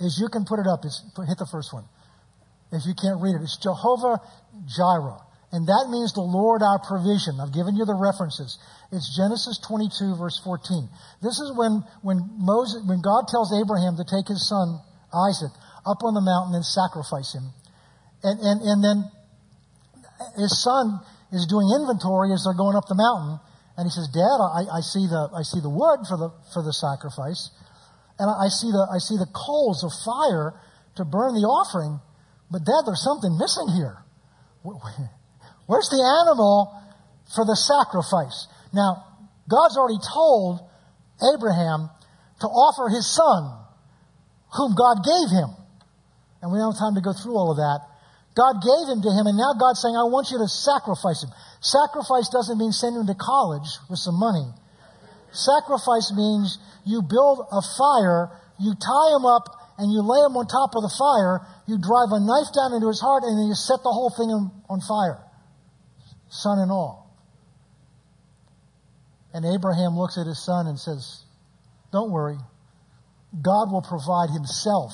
is, you can put it up, it's, hit the first one. If you can't read it, it's Jehovah Jireh. And that means the Lord our provision. I've given you the references. It's Genesis twenty-two, verse fourteen. This is when, when, Moses, when God tells Abraham to take his son, Isaac, up on the mountain and sacrifice him. And, and, and then his son is doing inventory as they're going up the mountain. And he says, Dad, I, I, see, the, I see the wood for the, for the sacrifice. And I see the I see the coals of fire to burn the offering, but Dad, there's something missing here. Where's the animal for the sacrifice? Now, God's already told Abraham to offer his son, whom God gave him. And we don't have time to go through all of that. God gave him to him, and now God's saying, I want you to sacrifice him. Sacrifice doesn't mean send him to college with some money. Sacrifice means you build a fire, you tie him up, and you lay him on top of the fire, you drive a knife down into his heart, and then you set the whole thing on fire, son and all. And Abraham looks at his son and says, don't worry, God will provide himself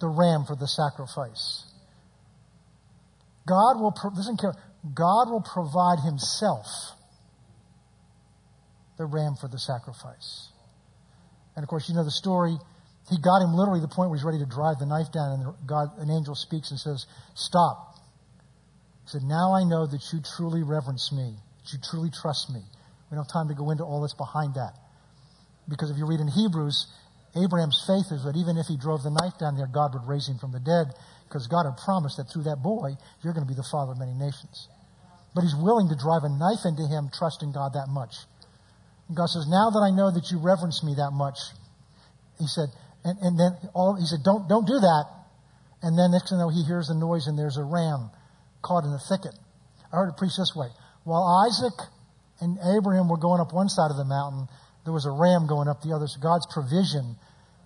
the ram for the sacrifice. God will, pro- listen carefully, God will provide himself the ram for the sacrifice. And of course, you know the story. He got him literally to the point where he's ready to drive the knife down, and God, an angel speaks and says, stop. He said, now I know that you truly reverence me, that you truly trust me. We don't have time to go into all that's behind that. Because if you read in Hebrews, Abraham's faith is that even if he drove the knife down there, God would raise him from the dead, because God had promised that through that boy, you're going to be the father of many nations. But he's willing to drive a knife into him, trusting God that much. And God says, now that I know that you reverence me that much, he said, and, and then all, he said, don't, don't do that. And then next thing you know, he hears the noise and there's a ram caught in the thicket. I heard it preached this way. While Isaac and Abraham were going up one side of the mountain, there was a ram going up the other. So God's provision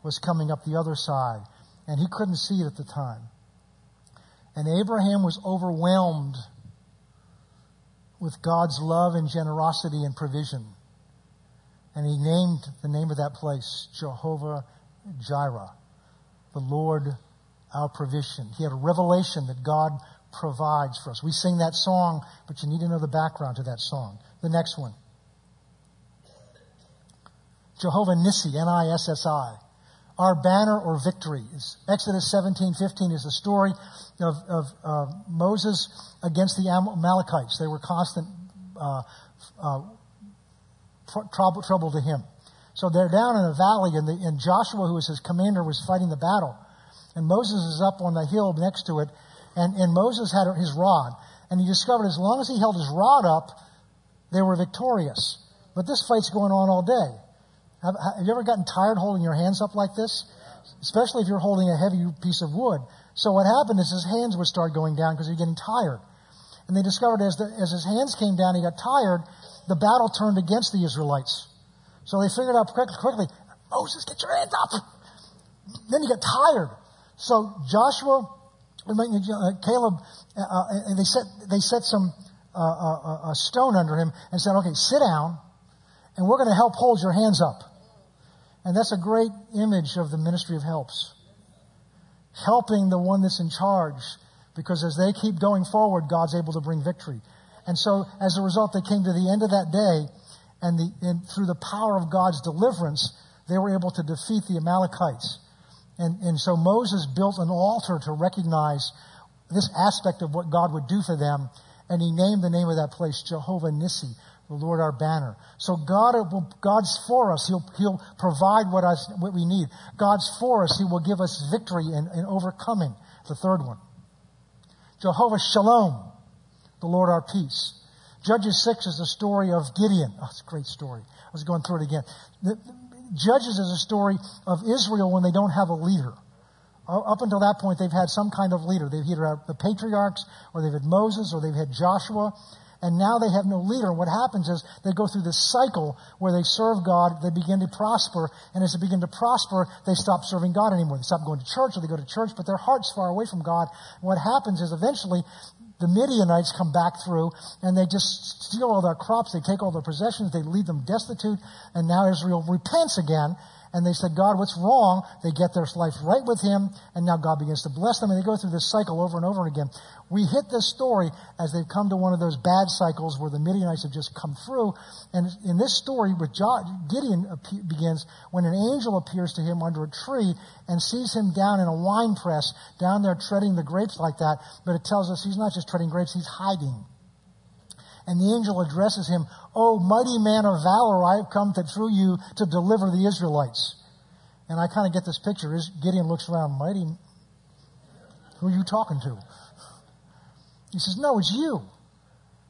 was coming up the other side. And he couldn't see it at the time. And Abraham was overwhelmed with God's love and generosity and provision. And he named the name of that place Jehovah Jireh, the Lord our provision. He had a revelation that God provides for us. We sing that song, but you need to know the background to that song. The next one. Jehovah Nissi, N I S S I. Our banner or victory. Exodus seventeen fifteen is the story of, of uh, Moses against the Amalekites. They were constant uh, uh, trouble, trouble to him. So they're down in a valley, and, the, and Joshua, who was his commander, was fighting the battle. And Moses is up on the hill next to it, and, and Moses had his rod. And he discovered as long as he held his rod up, they were victorious. But this fight's going on all day. Have, have you ever gotten tired holding your hands up like this? Especially if you're holding a heavy piece of wood. So what happened is his hands would start going down because he was getting tired. And they discovered as, the, as his hands came down, he got tired, the battle turned against the Israelites. So they figured out quickly, quickly, Moses, get your hands up. Then he got tired. So Joshua, Caleb, uh, and they set, they set some uh, a, a stone under him and said, okay, sit down, and we're going to help hold your hands up. And that's a great image of the ministry of helps. Helping the one that's in charge, because as they keep going forward, God's able to bring victory. And so as a result, they came to the end of that day, and, the, and through the power of God's deliverance, they were able to defeat the Amalekites. And, and so Moses built an altar to recognize this aspect of what God would do for them, and he named the name of that place Jehovah Nissi, the Lord our banner. So God, God's for us. He'll, he'll provide what, us, what we need. God's for us. He will give us victory and, and overcoming. The third one. Jehovah Shalom, the Lord our peace. Judges six is the story of Gideon. Oh, it's a great story. I was going through it again. The, Judges is a story of Israel when they don't have a leader. Up until that point, they've had some kind of leader. They've either had the patriarchs, or they've had Moses, or they've had Joshua. And now they have no leader. And what happens is they go through this cycle where they serve God, they begin to prosper, and as they begin to prosper, they stop serving God anymore. They stop going to church, or they go to church, but their heart's far away from God. And what happens is eventually the Midianites come back through, and they just steal all their crops, they take all their possessions, they leave them destitute, and now Israel repents again. And they said, God, what's wrong? They get their life right with him, and now God begins to bless them, and they go through this cycle over and over again. We hit this story as they've come to one of those bad cycles where the Midianites have just come through. And in this story, with Gideon begins when an angel appears to him under a tree and sees him down in a wine press, down there treading the grapes like that, but it tells us he's not just treading grapes, he's hiding. And the angel addresses him, "Oh, mighty man of valor, I have come to, through you to deliver the Israelites." And I kind of get this picture. Gideon looks around, mighty, who are you talking to? He says, no, it's you.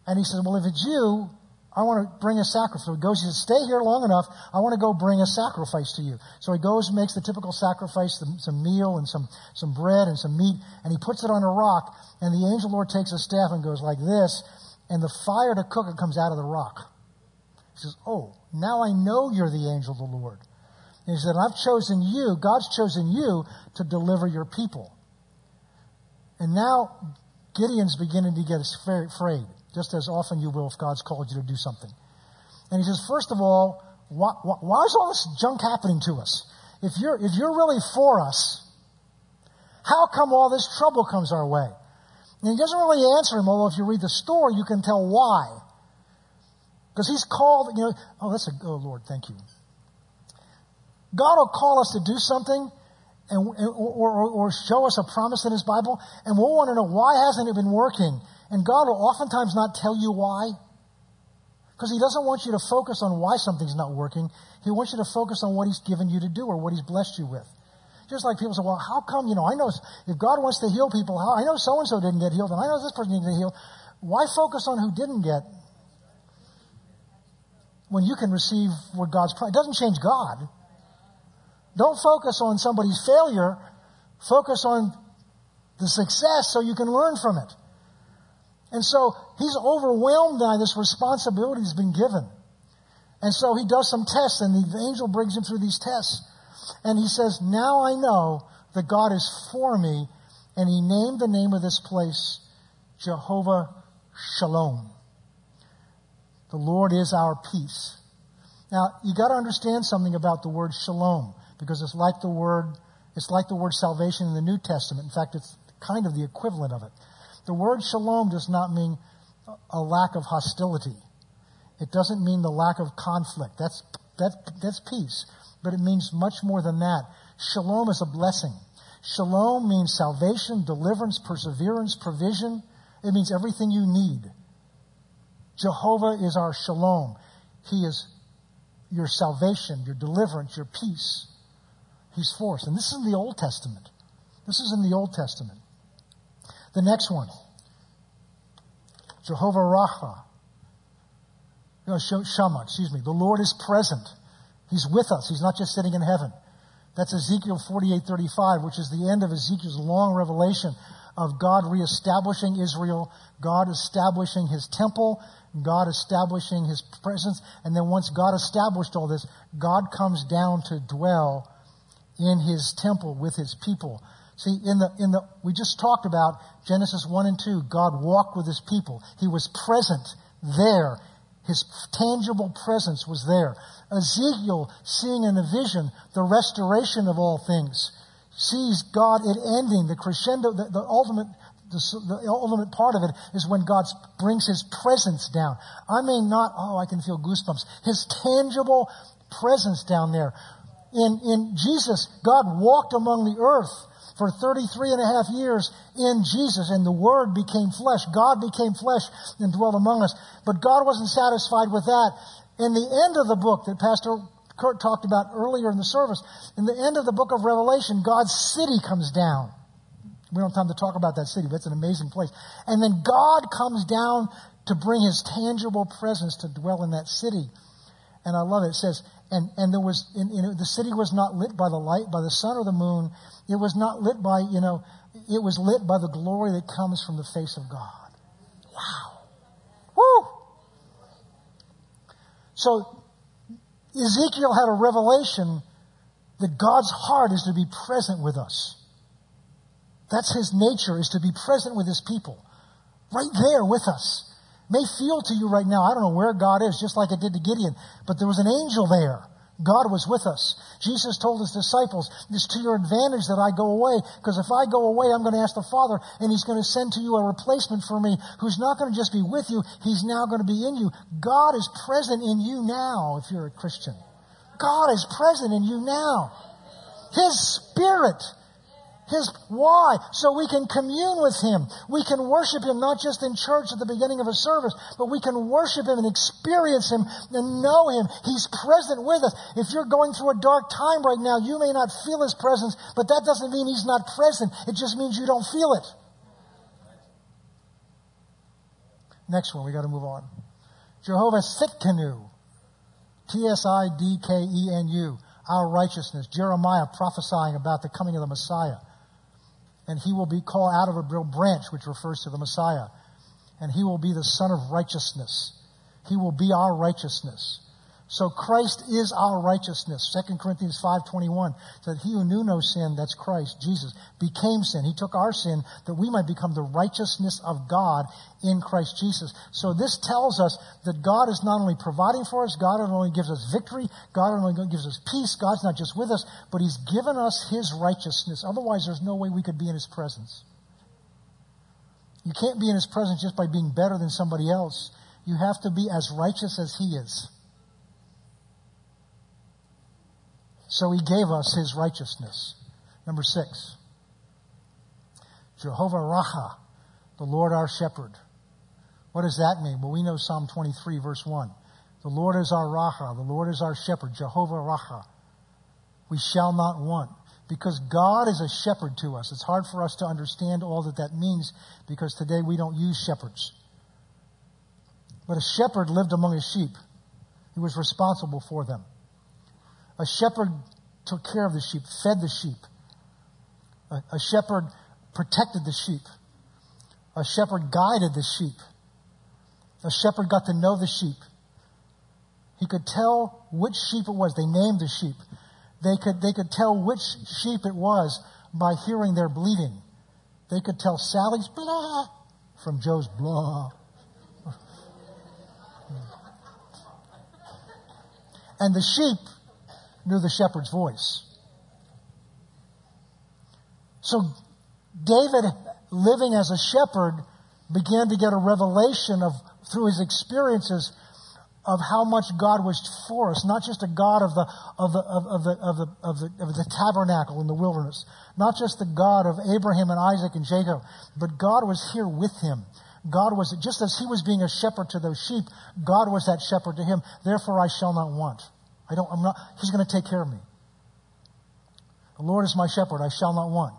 And he says, well, if it's you, I want to bring a sacrifice. So he goes, he says, stay here long enough. I want to go bring a sacrifice to you. So he goes and makes the typical sacrifice, some, some meal and some, some bread and some meat, and he puts it on a rock, and the angel Lord takes a staff and goes like this, and the fire to cook it comes out of the rock. He says, oh, now I know you're the angel of the Lord. And he said, I've chosen you, God's chosen you to deliver your people. And now Gideon's beginning to get afraid, just as often you will if God's called you to do something. And he says, first of all, why, why is all this junk happening to us? If you're, if you're really for us, how come all this trouble comes our way? And he doesn't really answer him, although if you read the story, you can tell why. Because he's called, you know, oh, that's a, oh, Lord, thank you. God will call us to do something and or, or, or show us a promise in his Bible, and we'll want to know, why hasn't it been working? And God will oftentimes not tell you why. Because he doesn't want you to focus on why something's not working. He wants you to focus on what he's given you to do or what he's blessed you with. Just like people say, well, how come, you know, I know if God wants to heal people, how, I know so-and-so didn't get healed, and I know this person didn't get healed. Why focus on who didn't get? when you can receive what God's promised. It doesn't change God. Don't focus on somebody's failure. Focus on the success so you can learn from it. And so he's overwhelmed by this responsibility he's been given. And so he does some tests, and the angel brings him through these tests. And he says, now I know that God is for me. And he named the name of this place Jehovah Shalom. The Lord is our peace. Now, you got to understand something about the word shalom, because it's like the word it's like the word salvation in the New Testament. In fact, it's kind of the equivalent of it. The word shalom does not mean a lack of hostility. It doesn't mean the lack of conflict. That's that that's peace, but it means much more than that. Shalom is a blessing. Shalom means salvation, deliverance, perseverance, provision. It means everything you need. Jehovah is our shalom. He is your salvation, your deliverance, your peace. He's for us. And this is in the Old Testament. This is in the Old Testament. The next one, Jehovah Rapha. No, Shammah, excuse me. The Lord is present. He's with us. He's not just sitting in heaven. That's Ezekiel forty-eight thirty-five, which is the end of Ezekiel's long revelation of God reestablishing Israel, God establishing his temple, God establishing his presence. And then once God established all this, God comes down to dwell in his temple with his people. See, in the in the we just talked about Genesis one and two, God walked with his people. He was present there. His tangible presence was there. Ezekiel, seeing in a vision the restoration of all things, sees God it ending. The crescendo, the, the ultimate, the, the ultimate part of it is when God brings his presence down. I mean, not oh, I can feel goosebumps. His tangible presence down there. In in Jesus, God walked among the earth for thirty-three and a half years in Jesus, and the Word became flesh. God became flesh and dwelt among us. But God wasn't satisfied with that. In the end of the book that Pastor Kurt talked about earlier in the service, in the end of the book of Revelation, God's city comes down. We don't have time to talk about that city, but it's an amazing place. And then God comes down to bring his tangible presence to dwell in that city. And I love it. It says, and, and there was, in, in, the city was not lit by the light, by the sun or the moon. It was not lit by, you know, it was lit by the glory that comes from the face of God. Wow. Woo! So, Ezekiel had a revelation that God's heart is to be present with us. That's his nature, is to be present with his people. Right there with us. May feel to you right now, I don't know where God is, just like it did to Gideon, but there was an angel there. God was with us. Jesus told his disciples, it's to your advantage that I go away, because if I go away, I'm going to ask the Father, and he's going to send to you a replacement for me, who's not going to just be with you, he's now going to be in you. God is present in you now, if you're a Christian. God is present in you now. His Spirit. His why, so we can commune with him. We can worship him not just in church at the beginning of a service, but we can worship him and experience him and know him. He's present with us. If you're going through a dark time right now, you may not feel his presence, but that doesn't mean he's not present. It just means you don't feel it. Next one, we got to move on. Jehovah Sitkenu, T S I D K E N U, our righteousness. Jeremiah prophesying about the coming of the Messiah. And he will be called out of a branch, which refers to the Messiah. And he will be the Son of righteousness. He will be our righteousness. So Christ is our righteousness. Second Corinthians five twenty-one said, he who knew no sin, that's Christ, Jesus, became sin. He took our sin that we might become the righteousness of God in Christ Jesus. So this tells us that God is not only providing for us, God not only gives us victory, God not only gives us peace, God's not just with us, but he's given us his righteousness. Otherwise, there's no way we could be in his presence. You can't be in his presence just by being better than somebody else. You have to be as righteous as he is. So he gave us his righteousness. Number six, Jehovah Rapha, the Lord our shepherd. What does that mean? Well, we know Psalm twenty-three, verse one. The Lord is our Rapha, the Lord is our shepherd, Jehovah Rapha. We shall not want, because God is a shepherd to us. It's hard for us to understand all that that means, because today we don't use shepherds. But a shepherd lived among his sheep. He was responsible for them. A shepherd took care of the sheep, fed the sheep. A, a shepherd protected the sheep. A shepherd guided the sheep. A shepherd got to know the sheep. He could tell which sheep it was. They named the sheep. They could, they could tell which sheep it was by hearing their bleating. They could tell Sally's blah from Joe's blah. And the sheep knew the shepherd's voice. So David, living as a shepherd, began to get a revelation of, through his experiences, of how much God was for us, not just a God of the of the of, of the of the of the of the tabernacle in the wilderness, not just the God of Abraham and Isaac and Jacob, but God was here with him. God was, just as he was being a shepherd to those sheep, God was that shepherd to him. Therefore I shall not want. I don't I'm not he's going to take care of me. The Lord is my shepherd, I shall not want.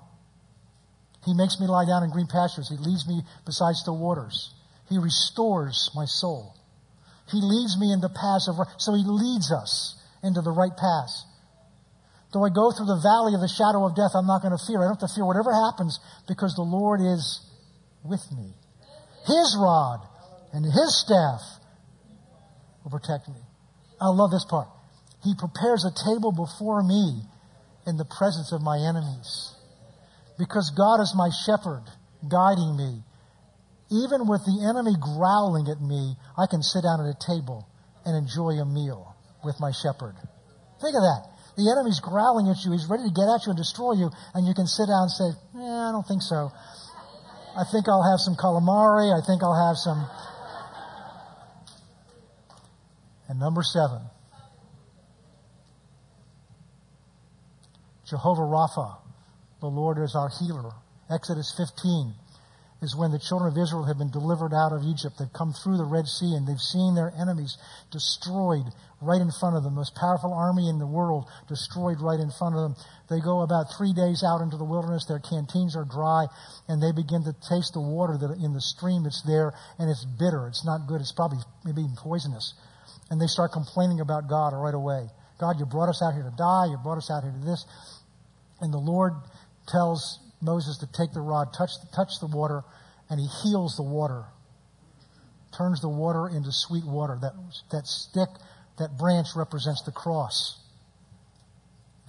He makes me lie down in green pastures. He leads me beside still waters. He restores my soul. He leads me into paths of right. So he leads us into the right paths. Though I go through the valley of the shadow of death, I'm not going to fear. I don't have to fear whatever happens because the Lord is with me. His rod and his staff will protect me. I love this part. He prepares a table before me in the presence of my enemies. Because God is my shepherd, guiding me. Even with the enemy growling at me, I can sit down at a table and enjoy a meal with my shepherd. Think of that. The enemy's growling at you. He's ready to get at you and destroy you. And you can sit down and say, eh, I don't think so. I think I'll have some calamari. I think I'll have some. And number seven. Jehovah Rapha, the Lord is our healer. Exodus fifteen. Is when the children of Israel have been delivered out of Egypt. They've come through the Red Sea and they've seen their enemies destroyed right in front of them. The most powerful army in the world destroyed right in front of them. They go about three days out into the wilderness. Their canteens are dry and they begin to taste the water that in the stream that's there, and it's bitter. It's not good. It's probably maybe even poisonous. And they start complaining about God right away. God, you brought us out here to die. You brought us out here to this. And the Lord tells Moses to take the rod, touch the, touch the water, and he heals the water, turns the water into sweet water. That, that stick, that branch represents the cross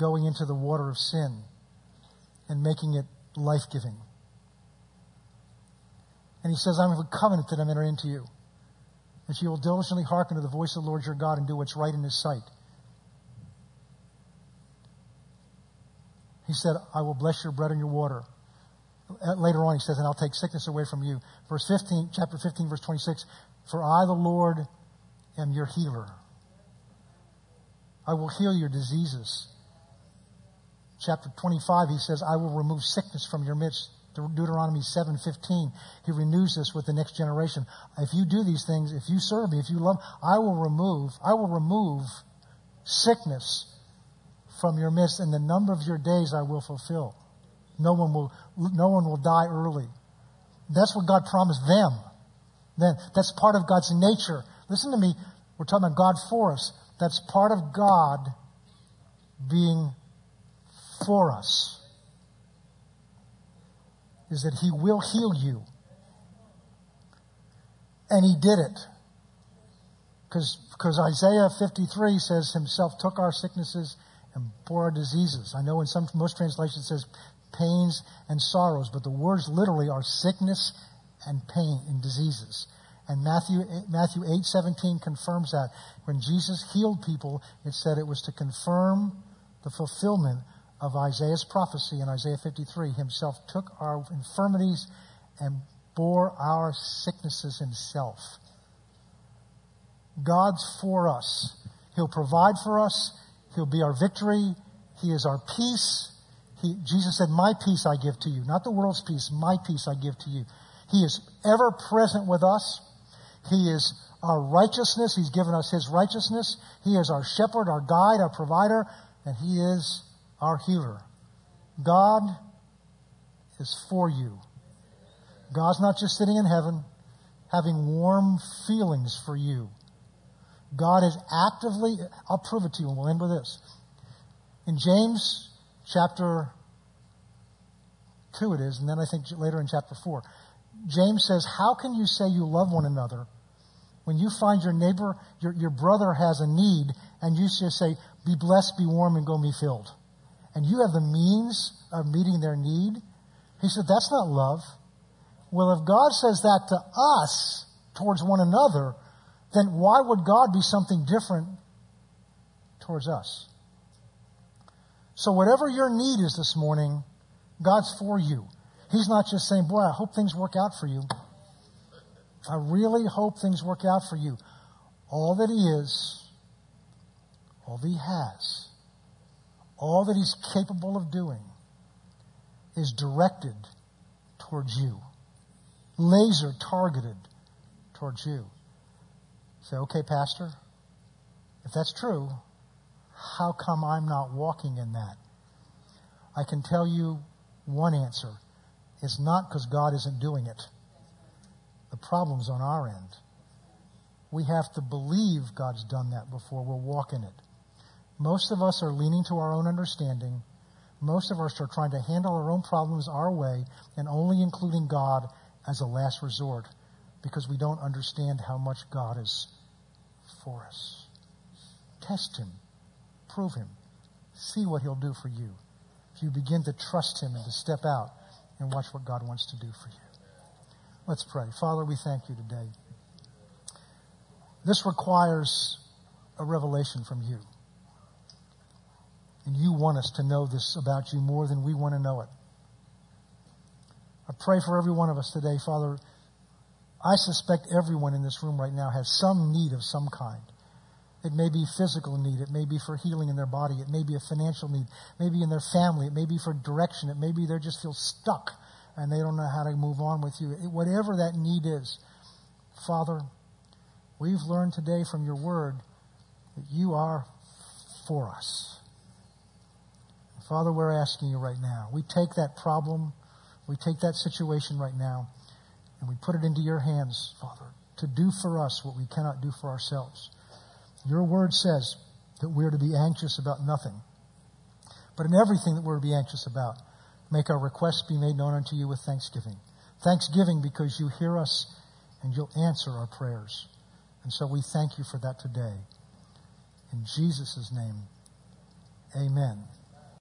going into the water of sin and making it life-giving. And he says, I have a covenant that I'm entering into you, that you will diligently hearken to the voice of the Lord your God and do what's right in his sight. He said, I will bless your bread and your water. Later on, he says, and I'll take sickness away from you. Verse fifteen, chapter fifteen, verse twenty-six, for I, the Lord, am your healer. I will heal your diseases. Chapter twenty-five, he says, I will remove sickness from your midst. Deuteronomy seven fifteen, he renews this with the next generation. If you do these things, if you serve me, if you love, I will remove, I will remove sickness from your midst, and the number of your days I will fulfill. No one will, no one will die early. That's what God promised them. Then that's part of God's nature. Listen to me. We're talking about God for us. That's part of God being for us. Is that he will heal you. And he did it. Because because Isaiah fifty-three says himself took our sicknesses and bore our diseases. I know in some most translations it says pains and sorrows, but the words literally are sickness and pain and diseases. And Matthew Matthew eight seventeen confirms that. When Jesus healed people, it said it was to confirm the fulfillment of Isaiah's prophecy in Isaiah fifty-three. Himself took our infirmities and bore our sicknesses himself. God's for us. He'll provide for us. He'll be our victory. He is our peace. He, Jesus said, my peace I give to you. Not the world's peace. My peace I give to you. He is ever present with us. He is our righteousness. He's given us his righteousness. He is our shepherd, our guide, our provider, and he is our healer. God is for you. God's not just sitting in heaven having warm feelings for you. God has actively, I'll prove it to you, and we'll end with this. In James chapter two it is, and then I think later in chapter four, James says, how can you say you love one another when you find your neighbor, your, your brother has a need, and you just say, be blessed, be warm, and go be filled. And you have the means of meeting their need? He said, that's not love. Well, if God says that to us towards one another, then why would God be something different towards us? So whatever your need is this morning, God's for you. He's not just saying, boy, I hope things work out for you. I really hope things work out for you. All that he is, all that he has, all that he's capable of doing is directed towards you. Laser targeted towards you. Say, okay, Pastor, if that's true, how come I'm not walking in that? I can tell you one answer. It's not because God isn't doing it. The problem's on our end. We have to believe God's done that before we'll walk in it. Most of us are leaning to our own understanding. Most of us are trying to handle our own problems our way and only including God as a last resort because we don't understand how much God is for us. Test him. Prove him. See what he'll do for you. If you begin to trust him and to step out and watch what God wants to do for you. Let's pray. Father, we thank you today. This requires a revelation from you. And you want us to know this about you more than we want to know it. I pray for every one of us today, Father. I suspect everyone in this room right now has some need of some kind. It may be physical need. It may be for healing in their body. It may be a financial need. Maybe in their family. It may be for direction. It may be they just feel stuck and they don't know how to move on with you. It, whatever that need is, Father, we've learned today from your word that you are for us. Father, we're asking you right now. We take that problem, we take that situation right now, and we put it into your hands, Father, to do for us what we cannot do for ourselves. Your word says that we're to be anxious about nothing. But in everything that we're to be anxious about, make our requests be made known unto you with thanksgiving. Thanksgiving because you hear us and you'll answer our prayers. And so we thank you for that today. In Jesus' name, amen.